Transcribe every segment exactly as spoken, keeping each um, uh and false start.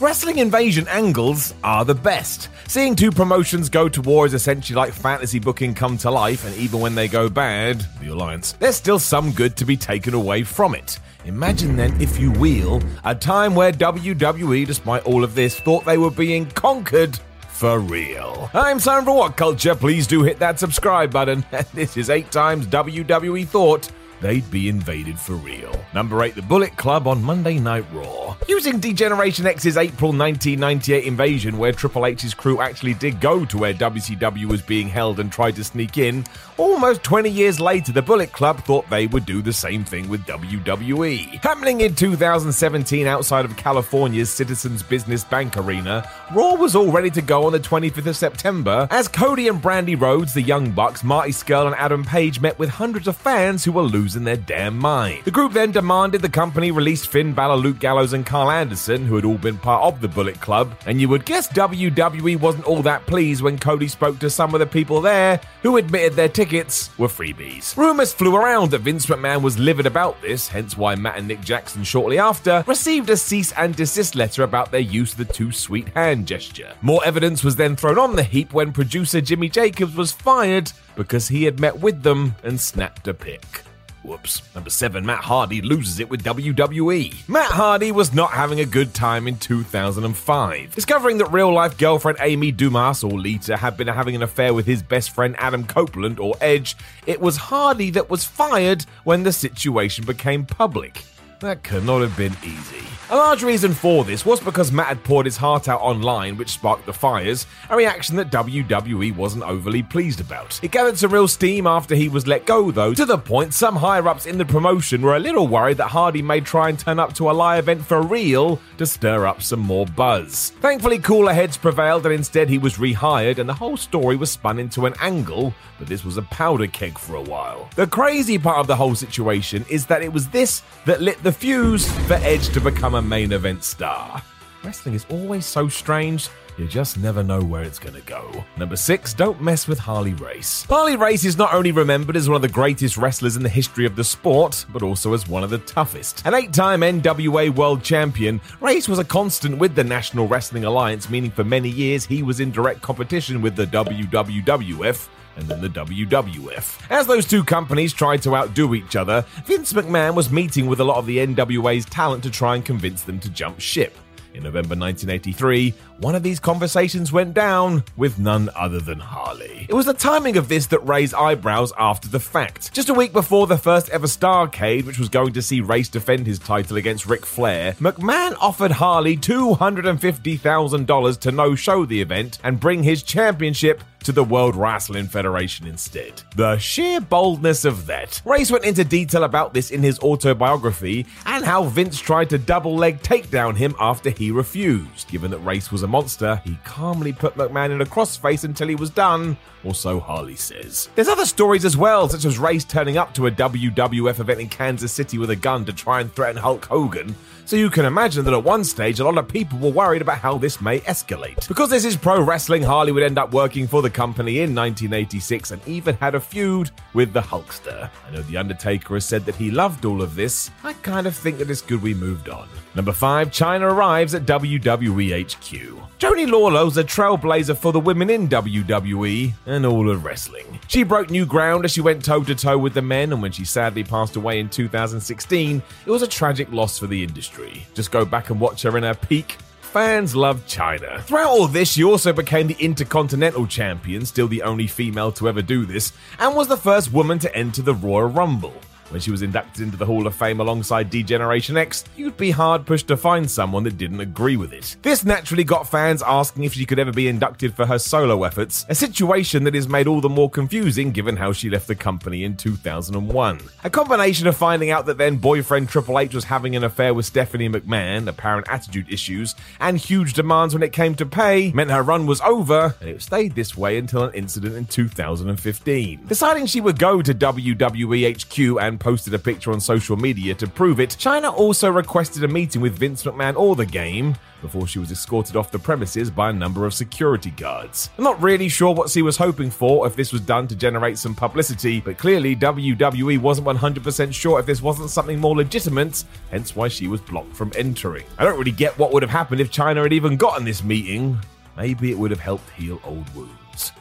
Wrestling invasion angles are the best. Seeing two promotions go to war is essentially like fantasy booking come to life, and even when they go bad, the Alliance, there's still some good to be taken away from it. Imagine then, if you will, a time where W W E, despite all of this, thought they were being conquered for real. I'm Simon for What Culture. Please do hit that subscribe button. This is eight times W W E thought they'd be invaded for real. Number eight, the Bullet Club on Monday Night Raw. Using D-Generation X's April nineteen ninety-eight invasion, where Triple H's crew actually did go to where W C W was being held and tried to sneak in, almost twenty years later, the Bullet Club thought they would do the same thing with W W E. Happening in two thousand seventeen outside of California's Citizens Business Bank Arena, Raw was all ready to go on the twenty-fifth of September as Cody and Brandi Rhodes, the Young Bucks, Marty Scurll and Adam Page met with hundreds of fans who were losing in their damn mind. The group then demanded the company released Finn Balor, Luke Gallows and Karl Anderson, who had all been part of the Bullet Club, and you would guess W W E wasn't all that pleased when Cody spoke to some of the people there who admitted their tickets were freebies. Rumours flew around that Vince McMahon was livid about this, hence why Matt and Nick Jackson shortly after received a cease and desist letter about their use of the too sweet hand gesture. More evidence was then thrown on the heap when producer Jimmy Jacobs was fired because he had met with them and snapped a pic. Whoops. Number seven, Matt Hardy loses it with W W E. Matt Hardy was not having a good time in two thousand five. Discovering that real-life girlfriend Amy Dumas, or Lita, had been having an affair with his best friend Adam Copeland, or Edge, it was Hardy that was fired when the situation became public. That could not have been easy. A large reason for this was because Matt had poured his heart out online, which sparked the fires, a reaction that W W E wasn't overly pleased about. It gathered some real steam after he was let go, though, to the point some higher-ups in the promotion were a little worried that Hardy may try and turn up to a lie event for real to stir up some more buzz. Thankfully, cooler heads prevailed, and instead he was rehired, and the whole story was spun into an angle, but this was a powder keg for a while. The crazy part of the whole situation is that it was this that lit the fuse for Edge to become a main event star. Wrestling is always so strange. You just never know where it's going to go. Number six, don't mess with Harley Race. Harley Race is not only remembered as one of the greatest wrestlers in the history of the sport, but also as one of the toughest. An eight-time N W A world champion, Race was a constant with the National Wrestling Alliance, meaning for many years he was in direct competition with the W W F, and then the W W F. As those two companies tried to outdo each other, Vince McMahon was meeting with a lot of the N W A's talent to try and convince them to jump ship. In November nineteen eighty-three, one of these conversations went down with none other than Harley. It was the timing of this that raised eyebrows after the fact. Just a week before the first ever Starrcade, which was going to see Race defend his title against Ric Flair, McMahon offered Harley two hundred fifty thousand dollars to no-show the event and bring his championship to the World Wrestling Federation instead. The sheer boldness of that. Race went into detail about this in his autobiography and how Vince tried to double-leg takedown him after he refused. Given that Race was a monster, he calmly put McMahon in a crossface until he was done, or so Harley says. There's other stories as well, such as Race turning up to a W W F event in Kansas City with a gun to try and threaten Hulk Hogan. So you can imagine that at one stage, a lot of people were worried about how this may escalate. Because this is pro wrestling, Harley would end up working for the company in nineteen eighty-six and even had a feud with the Hulkster. I know The Undertaker has said that he loved all of this. I kind of think that it's good we moved on. Number five, Chyna arrives at W W E H Q. two. Toni Lawlor was a trailblazer for the women in W W E and all of wrestling. She broke new ground as she went toe-to-toe with the men, and when she sadly passed away in two thousand sixteen, it was a tragic loss for the industry. Just go back and watch her in her peak. Fans loved Chyna. Throughout all this, she also became the Intercontinental Champion, still the only female to ever do this, and was the first woman to enter the Royal Rumble. When she was inducted into the Hall of Fame alongside D-Generation X, you'd be hard-pushed to find someone that didn't agree with it. This naturally got fans asking if she could ever be inducted for her solo efforts, a situation that is made all the more confusing given how she left the company in two thousand one. A combination of finding out that then-boyfriend Triple H was having an affair with Stephanie McMahon, apparent attitude issues, and huge demands when it came to pay, meant her run was over, and it stayed this way until an incident in two thousand fifteen. Deciding she would go to W W E H Q and posted a picture on social media to prove it, Chyna also requested a meeting with Vince McMahon or the game, before she was escorted off the premises by a number of security guards. I'm not really sure what she was hoping for, if this was done to generate some publicity, but clearly W W E wasn't one hundred percent sure if this wasn't something more legitimate, hence why she was blocked from entering. I don't really get what would have happened if Chyna had even gotten this meeting. Maybe it would have helped heal old wounds.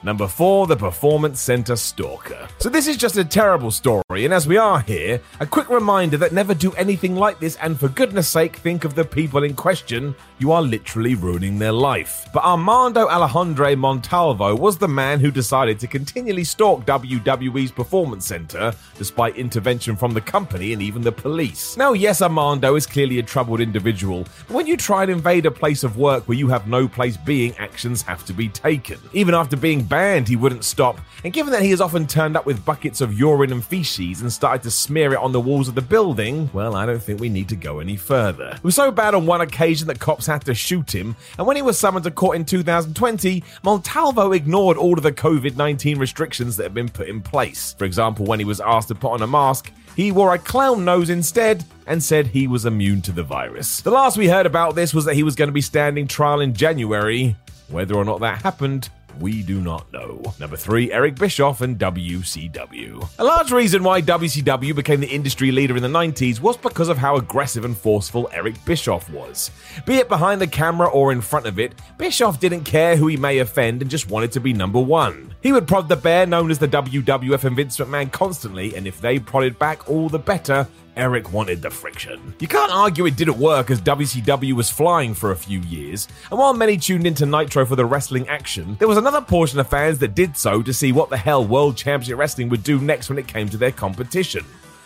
Number four, the Performance Center Stalker. So this is just a terrible story, and as we are here, a quick reminder that never do anything like this, and for goodness sake, think of the people in question. You are literally ruining their life. But Armando Alejandre Montalvo was the man who decided to continually stalk W W E's Performance Center, despite intervention from the company and even the police. Now, yes, Armando is clearly a troubled individual, but when you try and invade a place of work where you have no place being, actions have to be taken. Even after being banned, he wouldn't stop, and given that he has often turned up with buckets of urine and feces and started to smear it on the walls of the building, well, I don't think we need to go any further. It was so bad on one occasion that cops had to shoot him, and when he was summoned to court in two thousand twenty, Montalvo ignored all of the COVID nineteen restrictions that had been put in place. For example, when he was asked to put on a mask, he wore a clown nose instead and said he was immune to the virus. The last we heard about this was that he was going to be standing trial in January. Whether or not that happened, we do not know. Number three, Eric Bischoff and W C W. A large reason why W C W became the industry leader in the nineties was because of how aggressive and forceful Eric Bischoff was. Be it behind the camera or in front of it, Bischoff didn't care who he may offend and just wanted to be number one. He would prod the bear known as the W W F and Vince McMahon constantly, and if they prodded back, all the better. Eric wanted the friction. You can't argue it didn't work, as W C W was flying for a few years, and while many tuned into Nitro for the wrestling action, there was another portion of fans that did so to see what the hell World Championship Wrestling would do next when it came to their competition.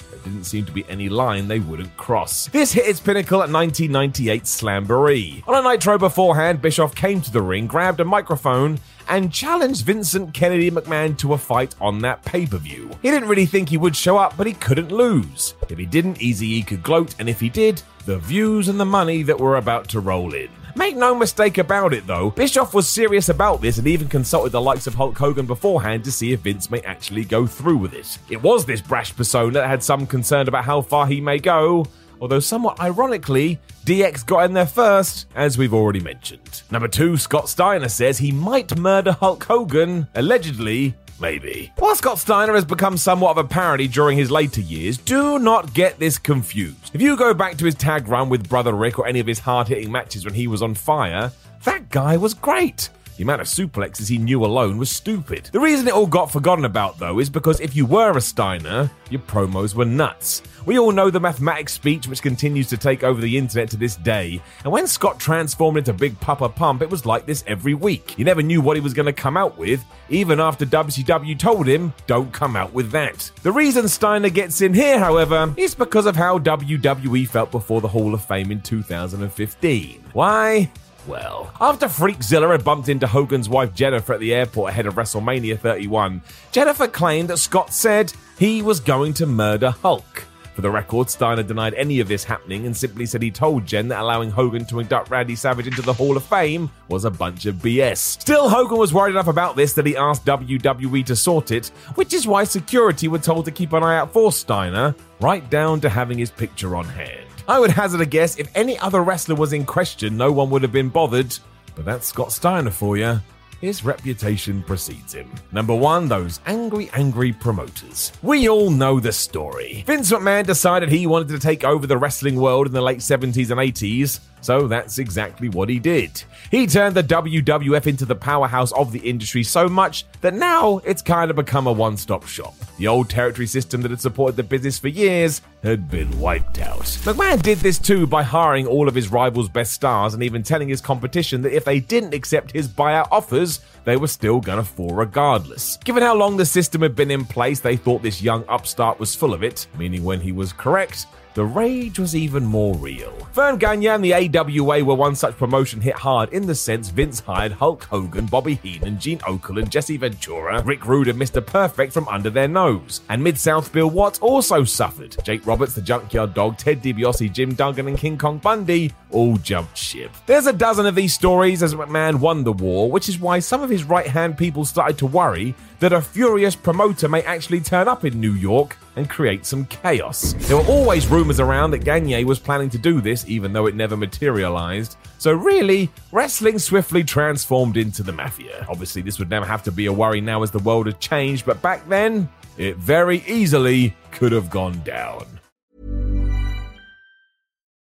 There didn't seem to be any line they wouldn't cross. This hit its pinnacle at nineteen ninety-eight Slamboree. On a Nitro beforehand, Bischoff came to the ring, grabbed a microphone, and challenged Vincent Kennedy McMahon to a fight on that pay-per-view. He didn't really think he would show up, but he couldn't lose. If he didn't, Eazy-E could gloat, and if he did, the views and the money that were about to roll in. Make no mistake about it, though, Bischoff was serious about this and even consulted the likes of Hulk Hogan beforehand to see if Vince may actually go through with it. It was this brash persona that had some concern about how far he may go, although somewhat ironically, D X got in there first, as we've already mentioned. Number two, Scott Steiner says he might murder Hulk Hogan, allegedly. Maybe. While Scott Steiner has become somewhat of a parody during his later years, do not get this confused. If you go back to his tag run with Brother Rick or any of his hard-hitting matches when he was on fire, that guy was great. The amount of suplexes he knew alone was stupid. The reason it all got forgotten about, though, is because if you were a Steiner, your promos were nuts. We all know the mathematics speech which continues to take over the internet to this day, and when Scott transformed into Big Papa Pump, it was like this every week. You never knew what he was going to come out with, even after W C W told him, don't come out with that. The reason Steiner gets in here, however, is because of how W W E felt before the Hall of Fame in two thousand fifteen. Why? Well, after Freakzilla had bumped into Hogan's wife Jennifer at the airport ahead of WrestleMania thirty-one, Jennifer claimed that Scott said he was going to murder Hulk. For the record, Steiner denied any of this happening and simply said he told Jen that allowing Hogan to induct Randy Savage into the Hall of Fame was a bunch of B S. Still, Hogan was worried enough about this that he asked W W E to sort it, which is why security were told to keep an eye out for Steiner, right down to having his picture on hand. I would hazard a guess if any other wrestler was in question, no one would have been bothered. But that's Scott Steiner for you. His reputation precedes him. Number one, those angry, angry promoters. We all know the story. Vince McMahon decided he wanted to take over the wrestling world in the late seventies and eighties. So that's exactly what he did. He turned the W W F into the powerhouse of the industry so much that now it's kind of become a one-stop shop. The old territory system that had supported the business for years had been wiped out. McMahon did this too by hiring all of his rivals' best stars and even telling his competition that if they didn't accept his buyout offers, they were still gonna fall regardless. Given how long the system had been in place, they thought this young upstart was full of it, meaning when he was correct, the rage was even more real. Vern Gagne and the A W A were one such promotion hit hard in the sense Vince hired Hulk Hogan, Bobby Heenan, Gene Okerlund, Jesse Ventura, Rick Rude and Mister Perfect from under their nose. And Mid-South Bill Watts also suffered. Jake Roberts, the Junkyard Dog, Ted DiBiase, Jim Duggan and King Kong Bundy all jumped ship. There's a dozen of these stories as McMahon won the war, which is why some of his right-hand people started to worry that a furious promoter may actually turn up in New York and create some chaos. There were always rumors around that Gagne was planning to do this, even though it never materialized. So really, wrestling swiftly transformed into the mafia. Obviously, this would never have to be a worry now as the world had changed, but back then, it very easily could have gone down.